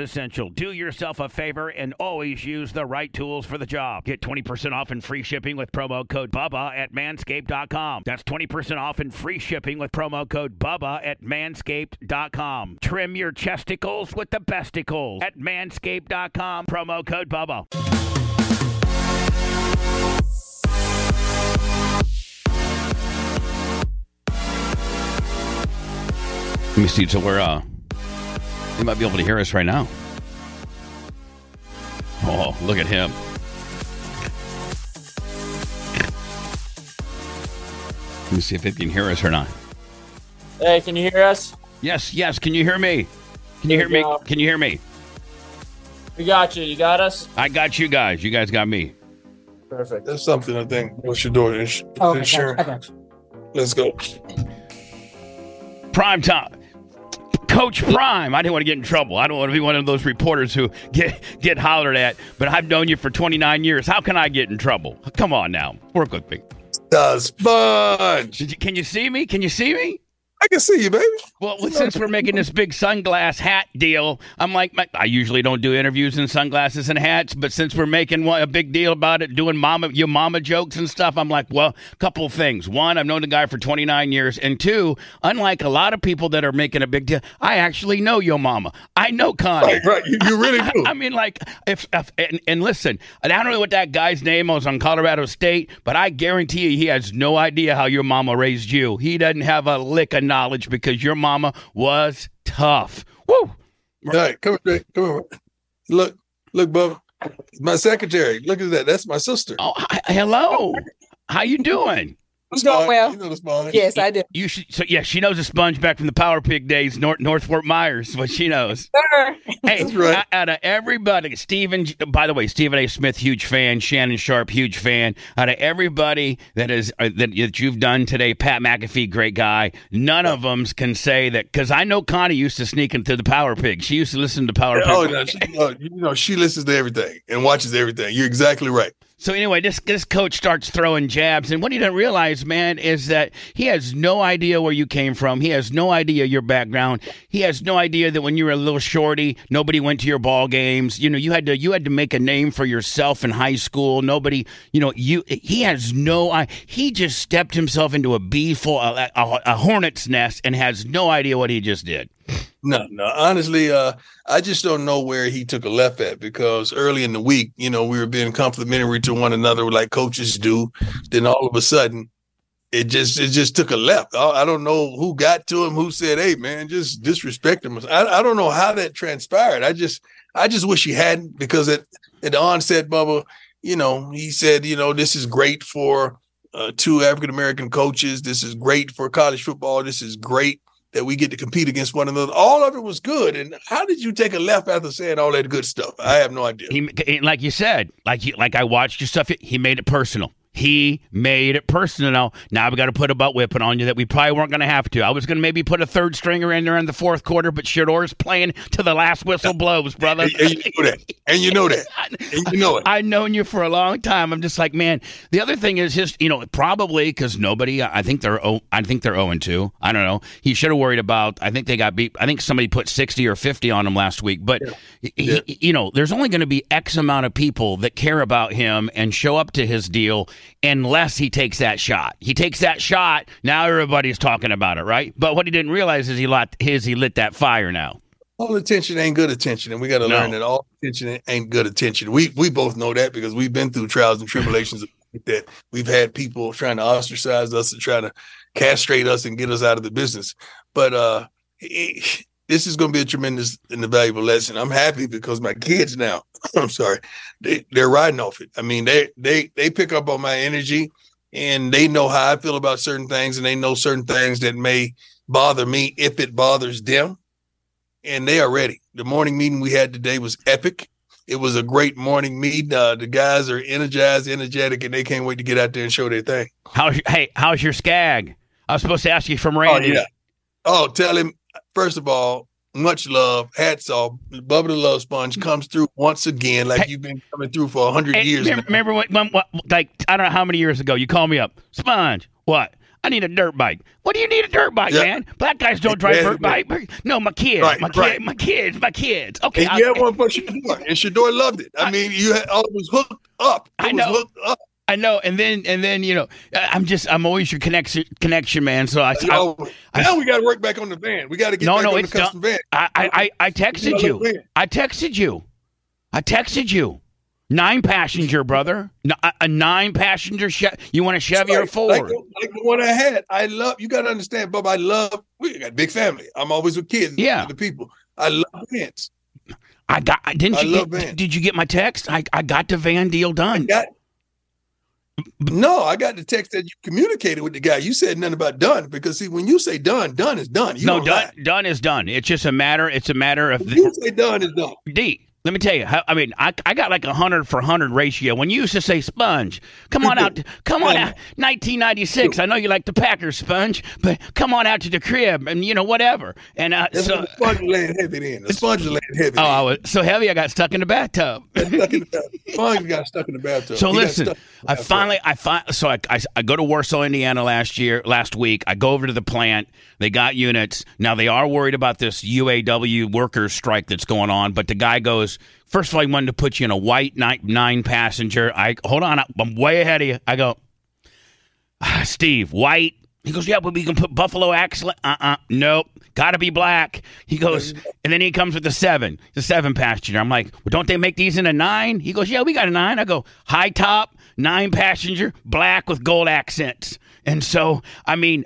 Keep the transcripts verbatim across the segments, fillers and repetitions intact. essential. Essential. Do yourself a favor and always use the right tools for the job. Get twenty percent off and free shipping with promo code BUBBA at manscaped dot com. That's twenty percent off and free shipping with promo code BUBBA at manscaped dot com. Trim your chesticles with the besticles at manscaped dot com. Promo code BUBBA. Let me see. So we're, uh, you might be able to hear us right now. Oh, look at him. Let me see if it can hear us or not. Hey, can you hear us? Yes, yes. Can you hear me? Can you hear me? Can you hear me? We got you. You got us? I got you guys. You guys got me. Perfect. That's something I think what you're doing is oh, insurance. Okay. Okay. Let's go. Prime time. Coach Prime, I didn't want to get in trouble. I don't want to be one of those reporters who get get hollered at, but I've known you for twenty-nine years. How can I get in trouble? Come on now. Work with me. The sponge. Did you, can you see me? Can you see me? I can see you, baby. Well, since we're making this big sunglass hat deal, I'm like, my, I usually don't do interviews in sunglasses and hats, but since we're making one, a big deal about it, doing mama, your mama jokes and stuff, I'm like, well, a couple things. One, I've known the guy for twenty-nine years, and two, unlike a lot of people that are making a big deal, I actually know your mama. I know Connie. Right, right. You, you really do. I, I mean, like, if, if and, and listen, I don't know what that guy's name was on Colorado State, but I guarantee you he has no idea how your mama raised you. He doesn't have a lick of knowledge because your mama was tough. Woo! All right, come on, come on. Look, look, Bubba. My secretary. Look at that. That's my sister. Oh, hi, hello. How you doing? I'm doing well. You know the sponge. Yes, I do. You should. So yeah, she knows a sponge back from the Power Pig days, North North Fort Myers. What she knows. Sure. Hey, that's right. Out of everybody, Stephen. By the way, Stephen A. Smith, huge fan. Shannon Sharp, huge fan. Out of everybody that is uh, that, that you've done today, Pat McAfee, great guy. None yeah. of them can say that because I know Connie used to sneak into the Power Pig. She used to listen to Power yeah, Pig. Oh no, she, uh, you know she listens to everything and watches everything. You're exactly right. So anyway, this this coach starts throwing jabs, and what he doesn't realize, man, is that he has no idea where you came from. He has no idea your background. He has no idea that when you were a little shorty, nobody went to your ball games. You know, you had to you had to make a name for yourself in high school. Nobody, you know, you he has no I. He just stepped himself into a bee full a, a, a hornet's nest and has no idea what he just did. No, no. Honestly, uh, I just don't know where he took a left at because early in the week, you know, we were being complimentary to one another like coaches do. Then all of a sudden, it just it just took a left. I, I don't know who got to him, who said, "Hey, man, just disrespect him." I, I don't know how that transpired. I just I just wish he hadn't, because at at the onset, Bubba, you know, he said, you know, this is great for uh, two African American coaches. This is great for college football. This is great that we get to compete against one another. All of it was good. And how did you take a left after saying all that good stuff? I have no idea. He, like you said, like you, like I watched your stuff, he made it personal. He made it personal. Now we got to put a butt whipping on you that we probably weren't going to have to. I was going to maybe put a third stringer in there in the fourth quarter, but Shedeur's playing till the last whistle blows, brother. And, and you know that. And you know that. And you know it. I've known you for a long time. I'm just like, man. The other thing is his, you know, probably because nobody. I think they're. I think they're oh and two. I don't know. He should have worried about. I think they got beat. I think somebody put sixty or fifty on him last week. But yeah. He, yeah. you know, there's only going to be X amount of people that care about him and show up to his deal. Unless he takes that shot. He takes that shot, now everybody's talking about it, right? But what he didn't realize is he lit, his, he lit that fire now. All attention ain't good attention, and we got to no. learn that all attention ain't good attention. We we both know that because we've been through trials and tribulations like that. We've had people trying to ostracize us and try to castrate us and get us out of the business. But uh, it, this is going to be a tremendous and a valuable lesson. I'm happy because my kids now, I'm sorry, they, they're riding off it. I mean, they they they pick up on my energy, and they know how I feel about certain things, and they know certain things that may bother me if it bothers them, and they are ready. The morning meeting we had today was epic. It was a great morning meeting. Uh, the guys are energized, energetic, and they can't wait to get out there and show their thing. How's, hey, how's your skag? I was supposed to ask you from Randy. Oh, yeah. oh tell him. First of all, much love, hats off. Bubba the Love Sponge comes through once again, like hey, you've been coming through for one hundred hey, years. Remember, remember what, what, what, like, I don't know how many years ago, you called me up. Sponge, what? I need a dirt bike. What do you need a dirt bike, yeah. man? Black guys don't drive dirt bike. No, my kids, right, my, right. Kid, my kids, my kids. Okay, and you I, had one for Shedeur, and Shedeur loved it. I, I mean, you had, oh, it was hooked up. It I know. was hooked up. I know, and then and then you know, I'm just I'm always your connection connection man. So I, Yo, I now I, we got to work back on the van. We got to get no, back no, on it's the custom van. I I I texted you. I texted you. I texted you. Nine passenger, brother. A nine passenger. She- you want to Chevy or Ford? Like, like the one I had. I love. You got to understand, Bubba. I love. We got a big family. I'm always with kids. Yeah, the people. I love vans. I got. Didn't I you? Love get, vans. Did you get my text? I I got the van deal done. I got, No, I got the text that you communicated with the guy. You said nothing about done because see, when you say done, done is done. You no, done, done is done. It's just a matter. It's a matter of the, you say done is done. D, let me tell you. I, I mean, I I got like a hundred for hundred ratio. When you used to say Sponge, come on out, come on out, nineteen ninety-six. I know you like the Packers, Sponge, but come on out to the crib and you know whatever. And uh, so the Sponge land heavy then. The Sponge land heavy. Oh, I was so heavy I got stuck in the bathtub. Stuck in the bathtub. Sponge got stuck in the bathtub. So he listen. I finally, I fi- so I, I, I go to Warsaw, Indiana last year, last week. I go over to the plant. They got units. Now they are worried about this U A W workers strike that's going on. But the guy goes, first of all, he wanted to put you in a white nine, nine passenger. I hold on, I'm way ahead of you. I go, ah, Steve, white. He goes, yeah, but we can put Buffalo axle. Uh-uh, nope, gotta be black. He goes, and then he comes with the seven, the seven passenger. I'm like, well, don't they make these in a nine? He goes, yeah, we got a nine. I go, high top, nine passenger, black with gold accents. And so, I mean,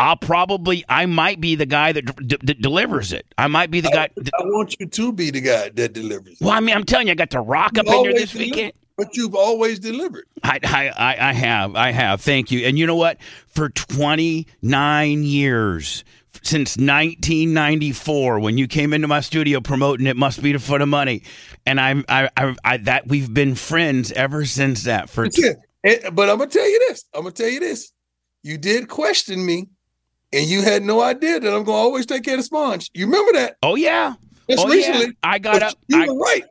I'll probably, I might be the guy that d- d- delivers it. I might be the guy. D- I want you to be the guy that delivers it. Well, I mean, I'm telling you, I got the Rock up in here this weekend. But you've always delivered. I, I I have. I have. Thank you. And you know what? For twenty-nine years, since nineteen ninety-four, when you came into my studio promoting It Must Be the For the Money, and I, I, I, I that we've been friends ever since that. For t- yeah. But I'm going to tell you this. I'm going to tell you this. You did question me, and you had no idea that I'm going to always take care of Sponge. You remember that? Oh, yeah. Just oh, recently. Yeah. I got up. You I, were right.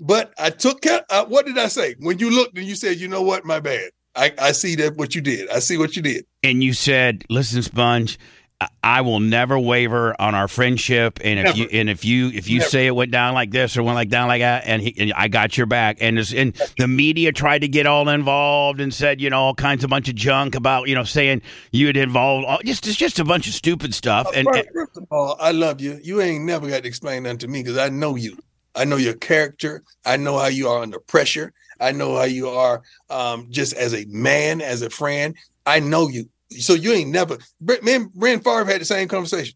But I took care. Uh, what did I say? When you looked and you said, you know what? My bad. I, I see that what you did. I see what you did. And you said, listen, Sponge, I, I will never waver on our friendship. And if never. you and if you if you never. say it went down like this or went like down like that, and, he, and I got your back. And this, and the media tried to get all involved and said, you know, all kinds of bunch of junk about, you know, saying you had involved. All, just it's just a bunch of stupid stuff. Well, and, first, and first of all, I love you. You ain't never got to explain nothing to me because I know you. I know your character. I know how you are under pressure. I know how you are um, just as a man, as a friend. I know you. So you ain't never – man, Brett Favre had the same conversation.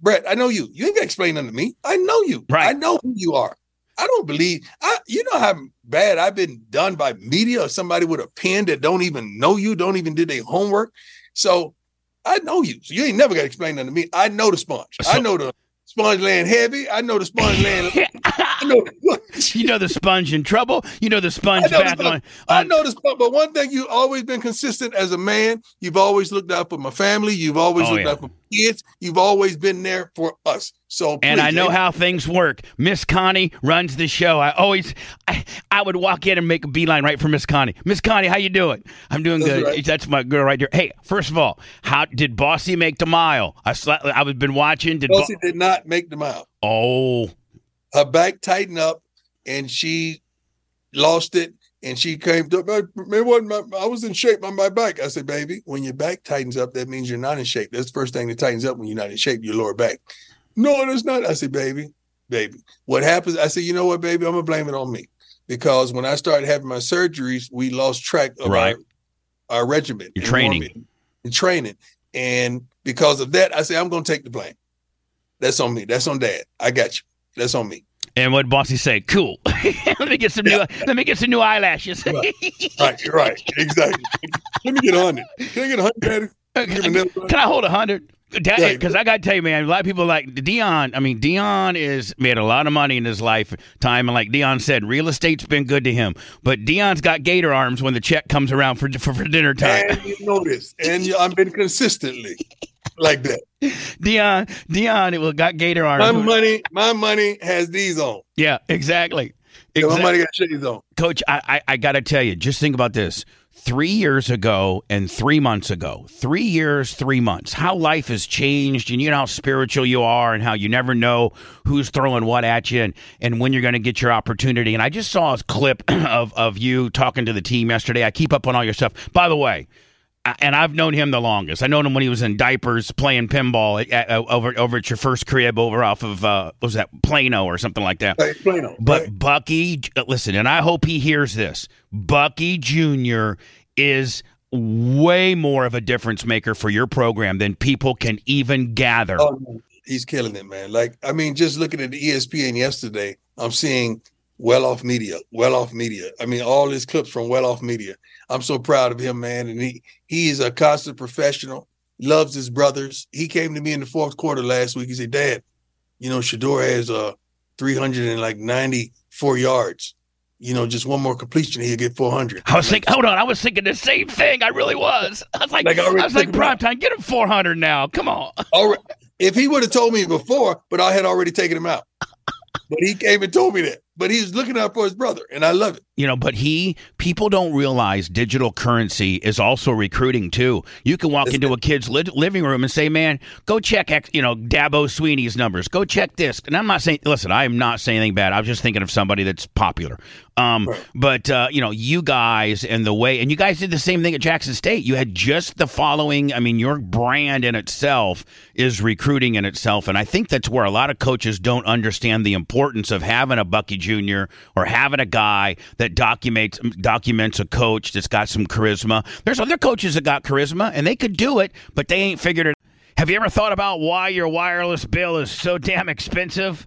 Brett, I know you. You ain't got to explain nothing to me. I know you. Right. I know who you are. I don't believe I, you know how bad I've been done by media or somebody with a pen that don't even know you, don't even do their homework. So I know you. So you ain't never got to explain nothing to me. I know the sponge. So, I know the sponge laying heavy. I know the sponge laying. I know the sponge. You know the sponge in trouble. You know the sponge I know back the sponge. On, on. I know the sponge. But one thing, you've always been consistent as a man. You've always looked out for my family. You've always oh, looked yeah. out for kids. You've always been there for us. So please, and I know hey. how things work. Miss Connie runs the show. I always, I, I would walk in and make a beeline right for Miss Connie. Miss Connie, how you doing? I'm doing That's good. Right. That's my girl right there. Hey, first of all, how did Bossy make the mile? I slightly, I was been watching. Did Bossy Bo- did not make the mile. Oh, her back tightened up, and she lost it. And she came to me. Wasn't my, I was in shape on my back. I said, baby, when your back tightens up, that means you're not in shape. That's the first thing that tightens up when you're not in shape. Your lower back. No, that's not. I said, baby, baby. What happens? I said, you know what, baby? I'm going to blame it on me. Because when I started having my surgeries, we lost track of right. our, our regimen. Your training. And training. And because of that, I said, I'm going to take the blame. That's on me. That's on dad. I got you. That's on me. And what did Bossy say? Cool. let me get some new let me get some new eyelashes. right. right, right. Exactly. Let me get a hundred. Can I get a hundred, daddy? Can, can, can I hold a hundred? Because I got to tell you, man, a lot of people like Deion. I mean, Deion is made a lot of money in his lifetime. And like Deion said, real estate's been good to him. But Deion's got gator arms when the check comes around for for, for dinner time. And you know this. And you, I've been consistently like that. Deion, Deion, it will got gator arms. My money, my money has these on. Yeah, exactly. exactly. My money got shades on. Coach, I, I, I got to tell you, just think about this. Three years ago and three months ago, three years, three months, how life has changed, and you know how spiritual you are and how you never know who's throwing what at you and, and when you're going to get your opportunity. And I just saw a clip of, of you talking to the team yesterday. I keep up on all your stuff. By the way, I, and I've known him the longest. I known him when he was in diapers playing pinball at, at, over, over at your first crib over off of, uh, what was that, Plano or something like that. Hey, Plano, but right. Bucky, listen, and I hope he hears this. Bucky Junior is way more of a difference maker for your program than people can even gather. Oh, he's killing it, man. Like, I mean, just looking at the E S P N yesterday, I'm seeing well-off media, well-off media. I mean, all his clips from well-off media. I'm so proud of him, man. And he, he is a constant professional, loves his brothers. He came to me in the fourth quarter last week. He said, Dad, you know, Shedeur has uh, three hundred ninety-four yards. You know, just one more completion, he'll get four hundred. I was thinking, hold on, I was thinking the same thing. I really was. I was like, like I, I was like, prime time, get him four hundred now. Come on. All right. If he would have told me before, but I had already taken him out. But he came and told me that. But he was looking out for his brother, and I love it. You know, but he people don't realize digital currency is also recruiting too. You can walk That's into it. a kid's li- living room and say, "Man, go check, you know, Dabo Sweeney's numbers. Go check this." And I'm not saying, listen, I am not saying anything bad. I was just thinking of somebody that's popular. Um, right. But uh, you know, you guys and the way, and you guys did the same thing at Jackson State. You had just the following. I mean, your brand in itself is recruiting in itself, and I think that's where a lot of coaches don't understand the importance of having a Bucky Junior or having a guy that documents documents a coach that's got some charisma. There's other coaches that got charisma, and they could do it, but they ain't figured it out. Have you ever thought about why your wireless bill is so damn expensive?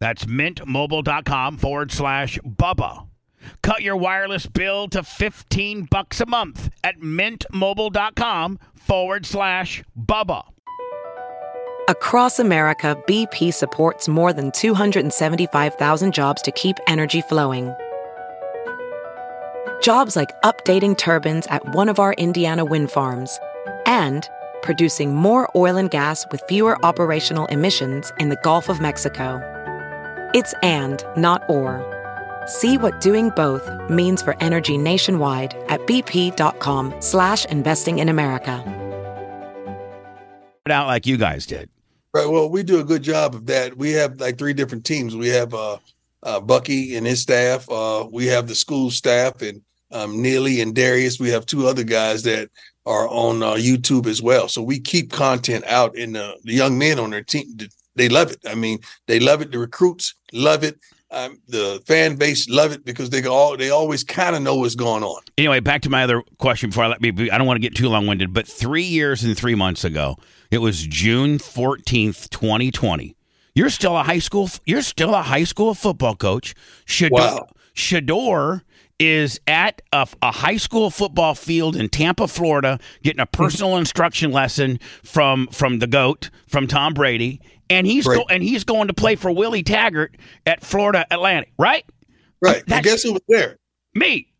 That's mintmobile.com forward slash Bubba. Cut your wireless bill to fifteen bucks a month at mintmobile.com forward slash Bubba. Across America, B P supports more than two hundred seventy-five thousand jobs to keep energy flowing. Jobs like updating turbines at one of our Indiana wind farms and producing more oil and gas with fewer operational emissions in the Gulf of Mexico. It's and, not or. See what doing both means for energy nationwide at bp.com slash investing in America. Out like you guys did. Right. Well, we do a good job of that. We have like three different teams. We have uh, uh, Bucky and his staff. Uh, we have the school staff and um, Neely and Darius. We have two other guys that are on uh, YouTube as well. So we keep content out, and the, the young men on their team, they love it. I mean, they love it. The recruits love it. Um, the fan base love it because they all they always kind of know what's going on. Anyway, back to my other question before I let me be, I don't want to get too long-winded, but three years and three months ago, it was June fourteenth, twenty twenty. You're still a high school you're still a high school football coach. Shedeur, wow. Shedeur is at a, a high school football field in Tampa, Florida, getting a personal instruction lesson from from the GOAT, from Tom Brady. And he's go- and he's going to play for Willie Taggart at Florida Atlantic, right? Right. I guess who was there? Me.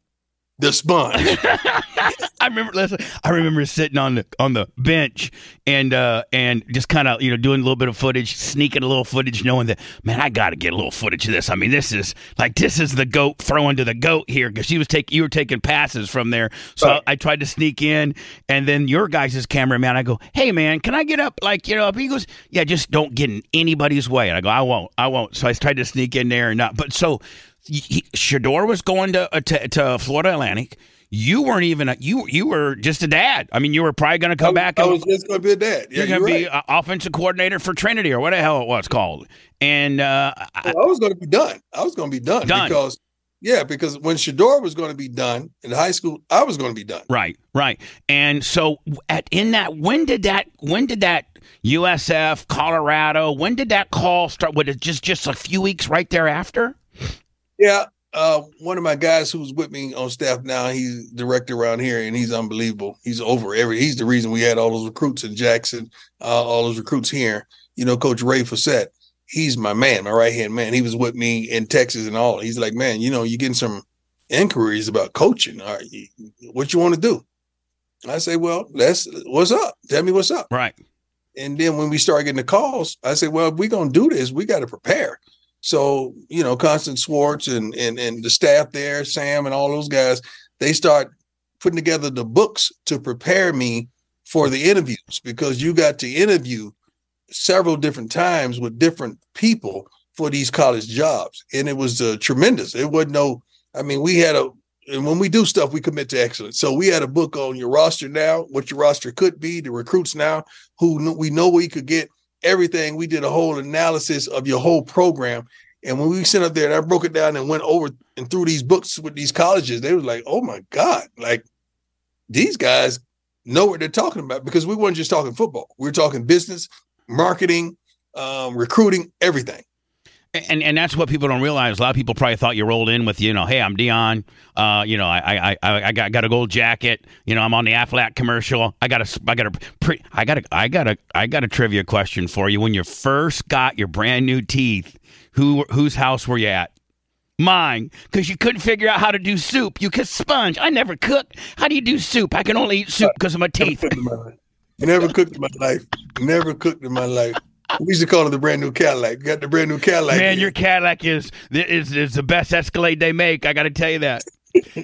The sponge. I remember. Listen, I remember sitting on the on the bench and uh, and just kind of you know doing a little bit of footage, sneaking a little footage, knowing that man, I got to get a little footage of this. I mean, this is like this is the GOAT throwing to the GOAT here because she was taking you were taking passes from there. So right. I, I tried to sneak in, and then your guys' cameraman, I go, hey man, can I get up? Like you know, he goes, yeah, just don't get in anybody's way. And I go, I won't, I won't. So I tried to sneak in there and not, but so. He, Shedeur was going to, uh, to to Florida Atlantic. You weren't even a, you you were just a dad. I mean, you were probably going to come I, back. I was and, just going to be a dad. Yeah, you're going right. to be an offensive coordinator for Trinity or whatever the hell it was called. And uh, well, I, I was going to be done. I was going to be done, done because yeah, because when Shedeur was going to be done in high school, I was going to be done. Right, right. And so at in that when did that when did that U S F Colorado when did that call start? Was it just just a few weeks right thereafter? Yeah, uh, one of my guys who's with me on staff now, he's director around here, and he's unbelievable. He's over every. He's the reason we had all those recruits in Jackson, uh, all those recruits here. You know, Coach Ray Fassett, he's my man, my right-hand man. He was with me in Texas and all. He's like, man, you know, you're getting some inquiries about coaching. All right, what you want to do? I say, well, that's what's up. Tell me what's up. Right. And then when we start getting the calls, I say, well, if we're going to do this, we got to prepare. So, you know, Constance Swartz and, and and the staff there, Sam and all those guys, they start putting together the books to prepare me for the interviews because you got to interview several different times with different people for these college jobs. And it was uh, tremendous. It wasn't no, I mean, we had a, and when we do stuff, we commit to excellence. So we had a book on your roster now, what your roster could be, the recruits now, who we know we could get. Everything, we did a whole analysis of your whole program. And when we sent up there and I broke it down and went over and through these books with these colleges, they was like, oh my God, like these guys know what they're talking about because we weren't just talking football. We were talking business, marketing, um, recruiting, everything. And and that's what people don't realize. A lot of people probably thought you rolled in with, you know, hey, I'm Deion. Uh, you know, I I I, I got, got a gold jacket. You know, I'm on the Afflac commercial. I got a I got a pre, I got a I got a I got a trivia question for you. When you first got your brand new teeth, who whose house were you at? Mine, because you couldn't figure out how to do soup. You could sponge. I never cooked. How do you do soup? I can only eat soup because of my teeth. I never cooked in my life. Never cooked in my life. We used to call it the brand new Cadillac. You got the brand new Cadillac. Man, here. Your Cadillac is, is is the best Escalade they make. I got to tell you that.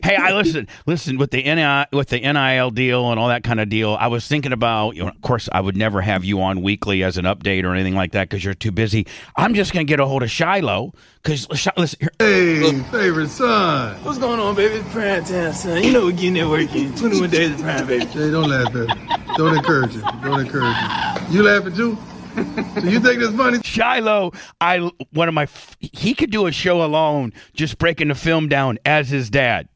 Hey, I listen, listen with the N I L with the N I L deal and all that kind of deal. I was thinking about, you know, of course, I would never have you on weekly as an update or anything like that because you're too busy. I'm just gonna get a hold of Shilo because listen. Here. Hey, favorite son. What's going on, baby? It's prime time, son. You know we're getting there working. Twenty-one days of prime, baby. Hey, don't laugh, baby. Don't encourage him. Don't encourage him. You laughing too? So you think that's funny? Shilo, I one of my he could do a show alone, just breaking the film down as his dad.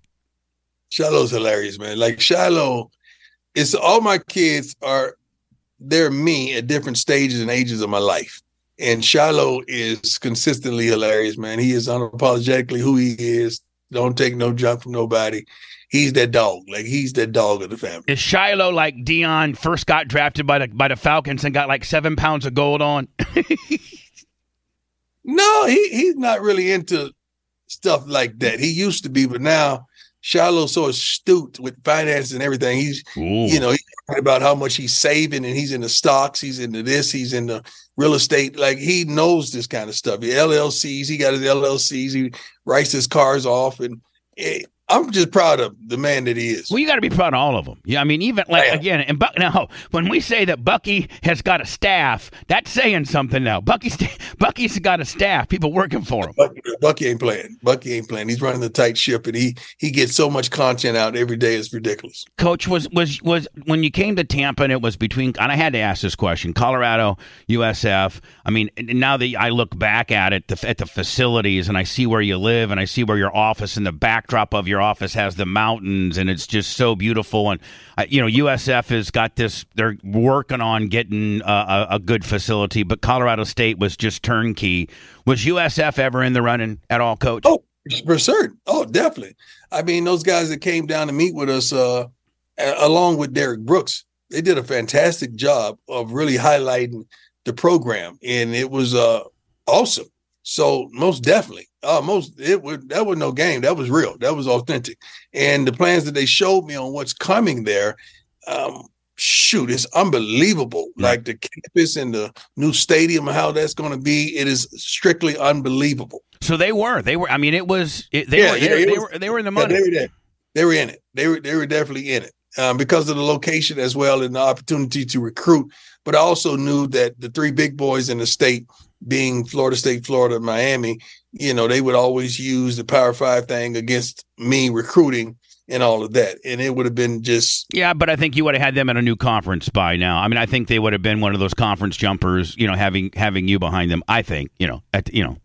Shilo's hilarious, man. Like Shilo, it's all my kids are, they're me at different stages and ages of my life. And Shilo is consistently hilarious, man. He is unapologetically who he is. Don't take no junk from nobody. He's that dog. Like, he's that dog of the family. Is Shilo like Deion first got drafted by the by the Falcons and got like seven pounds of gold on? No, he he's not really into stuff like that. He used to be, but now Shiloh's so astute with finance and everything. He's, Ooh. you know, he's talking about how much he's saving, and he's into stocks, he's into this, he's into real estate. Like, he knows this kind of stuff. The L L Cs, he got his L L Cs, he writes his cars off, and it, I'm just proud of the man that he is. Well, you got to be proud of all of them. Yeah, I mean, even like yeah. again, and Buck, now when we say that Bucky has got a staff, that's saying something now. Bucky's Bucky's got a staff, people working for him. Bucky, Bucky ain't playing. Bucky ain't playing. He's running the tight ship, and he he gets so much content out every day. It's ridiculous. Coach, was was was when you came to Tampa, and it was between, and I had to ask this question: Colorado, U S F. I mean, now that I look back at it, the, at the facilities, and I see where you live, and I see where your office and the backdrop of your Your office has the mountains, and it's just so beautiful. And you know, U S F has got this; they're working on getting a, a good facility. But Colorado State was just turnkey. Was U S F ever in the running at all, Coach? Oh, for certain. Oh, definitely. I mean, those guys that came down to meet with us, uh, along with Derek Brooks, they did a fantastic job of really highlighting the program, and it was uh, awesome. So most definitely. Uh, most it would that was no game. That was real. That was authentic. And the plans that they showed me on what's coming there, um, shoot, it's unbelievable. Mm-hmm. Like the campus and the new stadium, how that's going to be, it is strictly unbelievable. So they were, they were. I mean, it was. It, they yeah, were. Yeah, they, it they was, were. They were in the money. Yeah, they, were they were in it. They were. They were definitely in it um, because of the location as well and the opportunity to recruit. But I also knew that the three big boys in the state, being Florida State, Florida, Miami, you know, they would always use the Power Five thing against me recruiting and all of that. And it would have been just. Yeah, but I think you would have had them in a new conference by now. I mean, I think they would have been one of those conference jumpers, you know, having having you behind them. I think, you know, at, you know,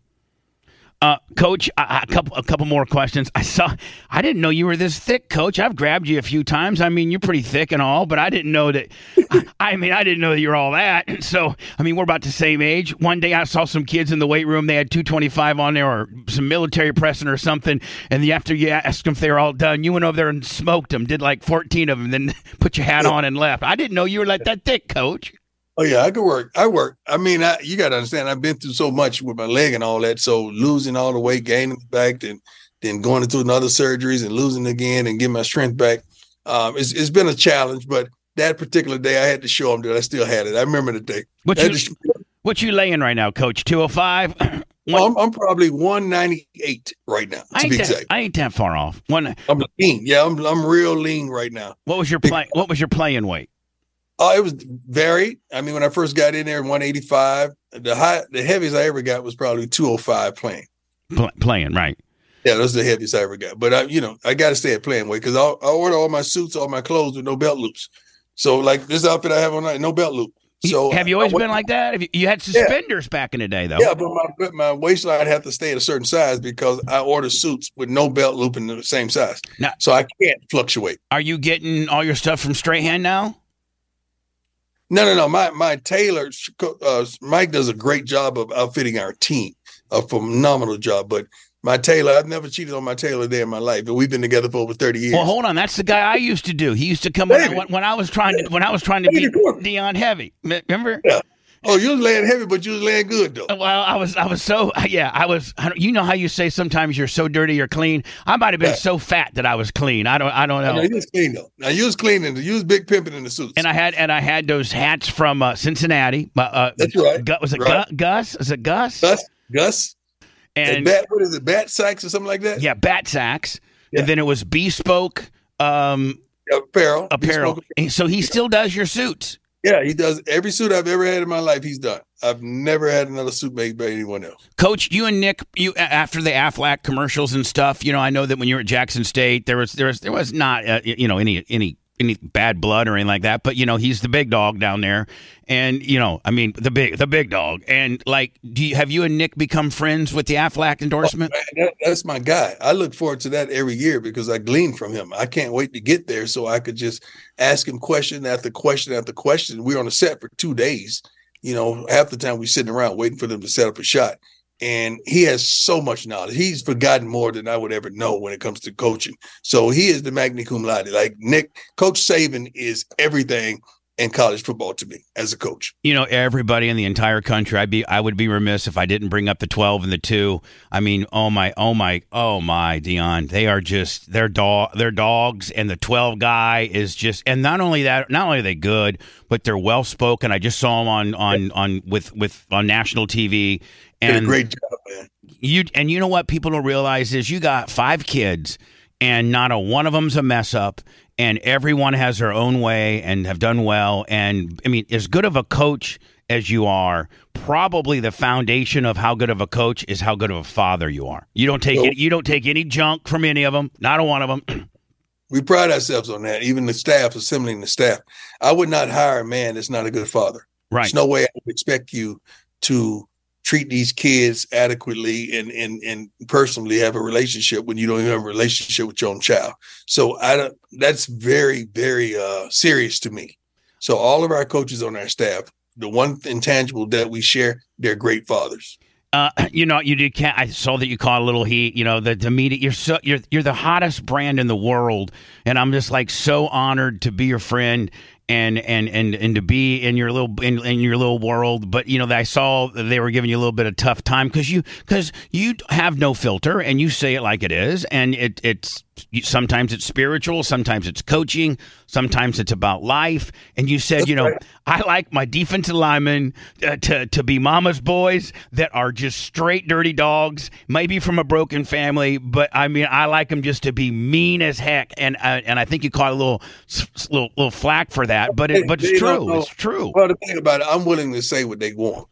uh, Coach, a, a couple a couple more questions. I saw I didn't know you were this thick, Coach. I've grabbed you a few times. I mean, you're pretty thick and all, but I didn't know that. I, I mean, I didn't know that you're all that. So, I mean, we're about the same age. One day I saw some kids in the weight room. They had two twenty-five on there or some military pressing or something. And the, after you asked them if they were all done, you went over there and smoked them, did like fourteen of them, then put your hat on and left. I didn't know you were like that thick, Coach. Oh, yeah, I could work. I work. I mean, I, you got to understand, I've been through so much with my leg and all that. So losing all the weight, gaining back, then, then going into another surgeries and losing again and getting my strength back. Um, it's, it's been a challenge, but that particular day, I had to show them that I still had it. I remember the day. What you, sh- what you laying right now, Coach? two oh five? One- I'm, I'm probably one ninety-eight right now, to I be that, exact. I ain't that far off. One- I'm lean. Yeah, I'm I'm real lean right now. What was your play- What was your playing weight? Oh, uh, it was varied. I mean, when I first got in there, one eighty-five. The high, the heaviest I ever got was probably two oh five playing. Pl- playing, right. Yeah, that's the heaviest I ever got. But, I, you know, I got to stay at playing weight because I order all my suits, all my clothes with no belt loops. So, like, this outfit I have on, no belt loop. So have you always been like that? Have you, you had suspenders yeah. back in the day, though. Yeah, but my, my waistline have to stay at a certain size because I order suits with no belt loop in the same size. Now, so I can't fluctuate. Are you getting all your stuff from Strahan now? No, no, no. My my tailor, uh, Mike, does a great job of outfitting our team. A phenomenal job, but my tailor, I've never cheated on my tailor a day in my life, but we've been together for over thirty years. Well, hold on, that's the guy I used to do. He used to come when, when I was trying to when I was trying to beat Deion heavy. Remember? Yeah. Oh, you was laying heavy, but you was laying good though. Well, I was, I was so yeah, I was. You know how you say sometimes you're so dirty you're clean. I might have been yeah. so fat that I was clean. I don't, I don't know. Now you was clean though. Now you was clean and you was big pimping in the suits. And I had, and I had those hats from uh, Cincinnati. Uh, That's right. Gus, was it right. Gus? Is it Gus? Gus. Gus. And, and bat, what is it? Bat sacks or something like that? Yeah, bat sacks. Yeah. And then it was bespoke um, apparel. Apparel. Bespoke. So he yeah. still does your suits. Yeah, he does every suit I've ever had in my life. He's done. I've never had another suit made by anyone else. Coach, you and Nick, you after the Afflac commercials and stuff. You know, I know that when you were at Jackson State, there was there was there was not uh, you know any any any bad blood or anything like that, but, you know, he's the big dog down there. And, you know, I mean, the big the big dog. And, like, do you, have you and Nick become friends with the Afflac endorsement? Oh, man, that, that's my guy. I look forward to that every year because I glean from him. I can't wait to get there so I could just ask him question after question after question. We're on the set for two days. You know, half the time we're sitting around waiting for them to set up a shot. And he has so much knowledge. He's forgotten more than I would ever know when it comes to coaching. So he is the magna cum laude. Like Nick, Coach Saban is everything in college football to me as a coach. You know, everybody in the entire country, I'd be, I would be remiss if I didn't bring up the twelve and the two. I mean, oh my, oh my, oh my, Deion. They are just, they're, dog, they're dogs, and the twelve guy is just, and not only that, not only are they good, but they're well-spoken. I just saw them on, on, on, with, with, on national T V. And did a great job, man. You and you know what people don't realize is you got five kids, and not a one of them's a mess up, and everyone has their own way and have done well. And I mean, as good of a coach as you are, probably the foundation of how good of a coach is how good of a father you are. You don't take so, any, you don't take any junk from any of them, not a one of them. We pride ourselves on that. Even the staff, assembling the staff, I would not hire a man that's not a good father. Right? There's no way I would expect you to treat these kids adequately and, and, and personally have a relationship when you don't even have a relationship with your own child. So I don't, that's very, very uh, serious to me. So all of our coaches on our staff, the one intangible that we share, they're great fathers. Uh, you know, you did. I saw that you caught a little heat. You know, the, the media. You're so you're you're the hottest brand in the world, and I'm just like so honored to be your friend and and and, and to be in your little in, in your little world. But you know, I saw they were giving you a little bit of tough time because you because you have no filter and you say it like it is, and it it's sometimes it's spiritual, sometimes it's coaching, sometimes it's about life. And you said, you know, I like my defensive linemen uh, to to be mama's boys that are just straight dirty dogs, maybe from a broken family, but I mean, I like them just to be mean as heck. And uh, and I think you caught a little little little flack for that, but it, but it's true. It's true. Well, the thing about it, I'm willing to say what they want,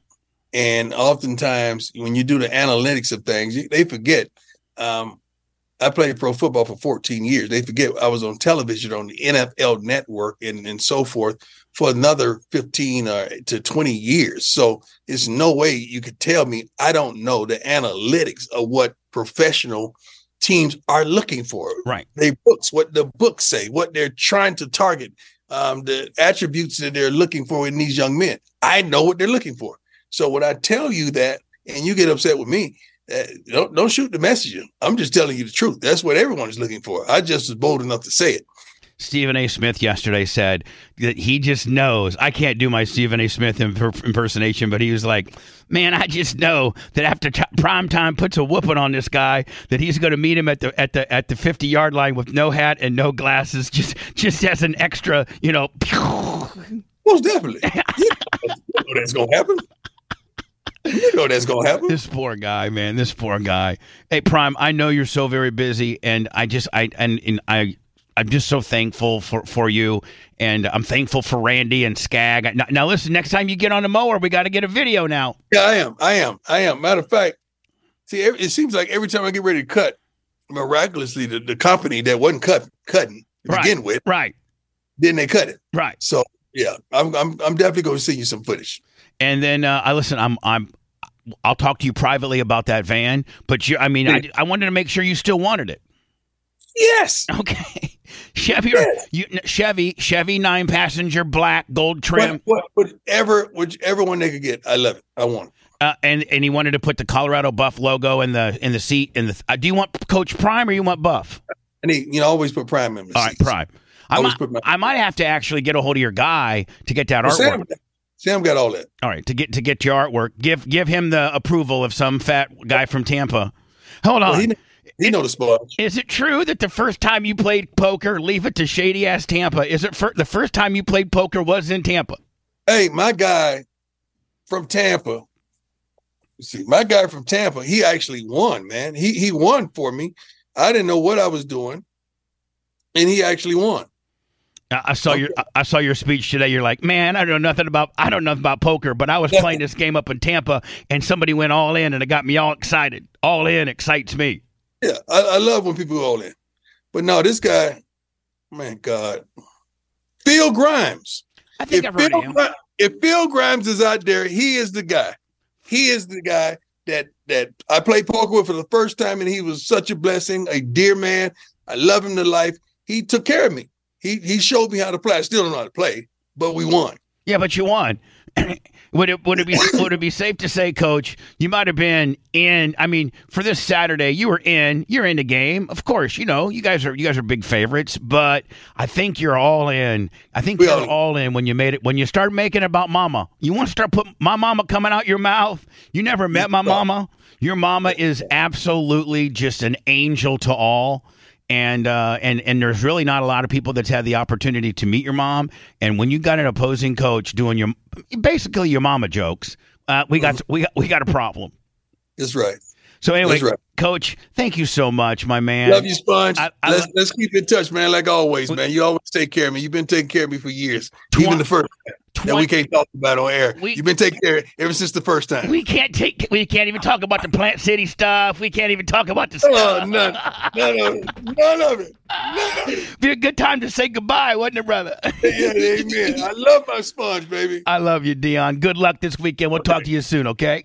and oftentimes when you do the analytics of things, they forget. Um, I played pro football for fourteen years. They forget I was on television on the N F L network and, and so forth for another fifteen to twenty years. So it's no way you could tell me I don't know the analytics of what professional teams are looking for. Right. They books, what the books say, what they're trying to target, um, the attributes that they're looking for in these young men. I know what they're looking for. So when I tell you that and you get upset with me, Uh, don't don't shoot the messenger. I'm just telling you the truth. That's what everyone is looking for. I just was bold enough to say it. Stephen A. Smith yesterday said that he just knows. I can't do my Stephen A. Smith imp- impersonation, but he was like, man, I just know that after t- Primetime puts a whooping on this guy, that he's going to meet him at the at the at the fifty yard line with no hat and no glasses, just just as an extra, you know. Pew. Most definitely. You know that's going to happen. You know that's going to happen. This poor guy, man. This poor guy. Hey, Prime, I know you're so very busy, and I just, I, and, and I, I'm just so thankful for, for you, and I'm thankful for Randy and Skag. Now, now listen, next time you get on the mower, we got to get a video now. Yeah, I am. I am. I am. Matter of fact, see, it seems like every time I get ready to cut, miraculously, the, the company that wasn't cut, cutting to right, begin with, right, then they cut it. Right. So, yeah, I'm, I'm, I'm definitely going to send you some footage. And then uh, I listen. I'm I'm I'll talk to you privately about that van. But you, I mean, I, I wanted to make sure you still wanted it. Yes. Okay. Chevy, yes. You, Chevy, Chevy nine passenger black gold trim. What, what, whatever, whichever one they could get, I love it. I want it. Uh, and and he wanted to put the Colorado Buff logo in the in the seat. In the uh, do you want Coach Prime or you want Buff? I need you know always put Prime in the All seats. All right, Prime. I might, my- I might have to actually get a hold of your guy to get that well, artwork. Sam, Sam got all that. All right, to get to get your artwork, give give him the approval of some fat guy from Tampa. Hold on, well, he, he knows the spot. Is it true that the first time you played poker, leave it to shady ass Tampa? Is it for, the first time you played poker was in Tampa? Hey, my guy from Tampa. See, my guy from Tampa. He actually won, man. He he won for me. I didn't know what I was doing, and he actually won. I saw okay. your I saw your speech today. You're like, man, I don't know nothing about I don't know nothing about poker, but I was yeah. playing this game up in Tampa, and somebody went all in, and it got me all excited. All in excites me. Yeah, I, I love when people go all in. But no, this guy, man, God, Phil Grimes. I think if I've heard Phil, of him. If Phil Grimes is out there, he is the guy. He is the guy that that I played poker with for the first time, and he was such a blessing, a dear man. I love him to life. He took care of me. He he showed me how to play. I still don't know how to play, but we won. Yeah, but you won. Would it would it be would it be safe to say, Coach, you might have been in? I mean, for this Saturday, you were in. You're in the game, of course. You know, you guys are you guys are big favorites, but I think you're all in. I think we you're all, all in when you made it. When you start making about mama, you want to start putting my mama coming out your mouth. You never met my mama. Your mama is absolutely just an angel to all. And uh, and and there's really not a lot of people that's had the opportunity to meet your mom. And when you got an opposing coach doing your basically your mama jokes, uh, we got we got, we got a problem. That's right. So anyway, right. Coach, thank you so much, my man. Love you, Sponge. I, I, let's let's keep in touch, man. Like always, man. You always take care of me. You've been taking care of me for years, tw- even the first time tw- that we can't talk about on air. We, You've been taking care of it ever since the first time. We can't take. We can't even talk about the Plant City stuff. We can't even talk about the stuff. Oh, none, none of it. None of it. None of it. Be a good time to say goodbye, wasn't it, brother? Yeah, amen. I love my Sponge, baby. I love you, Deion. Good luck this weekend. We'll okay. talk to you soon, okay?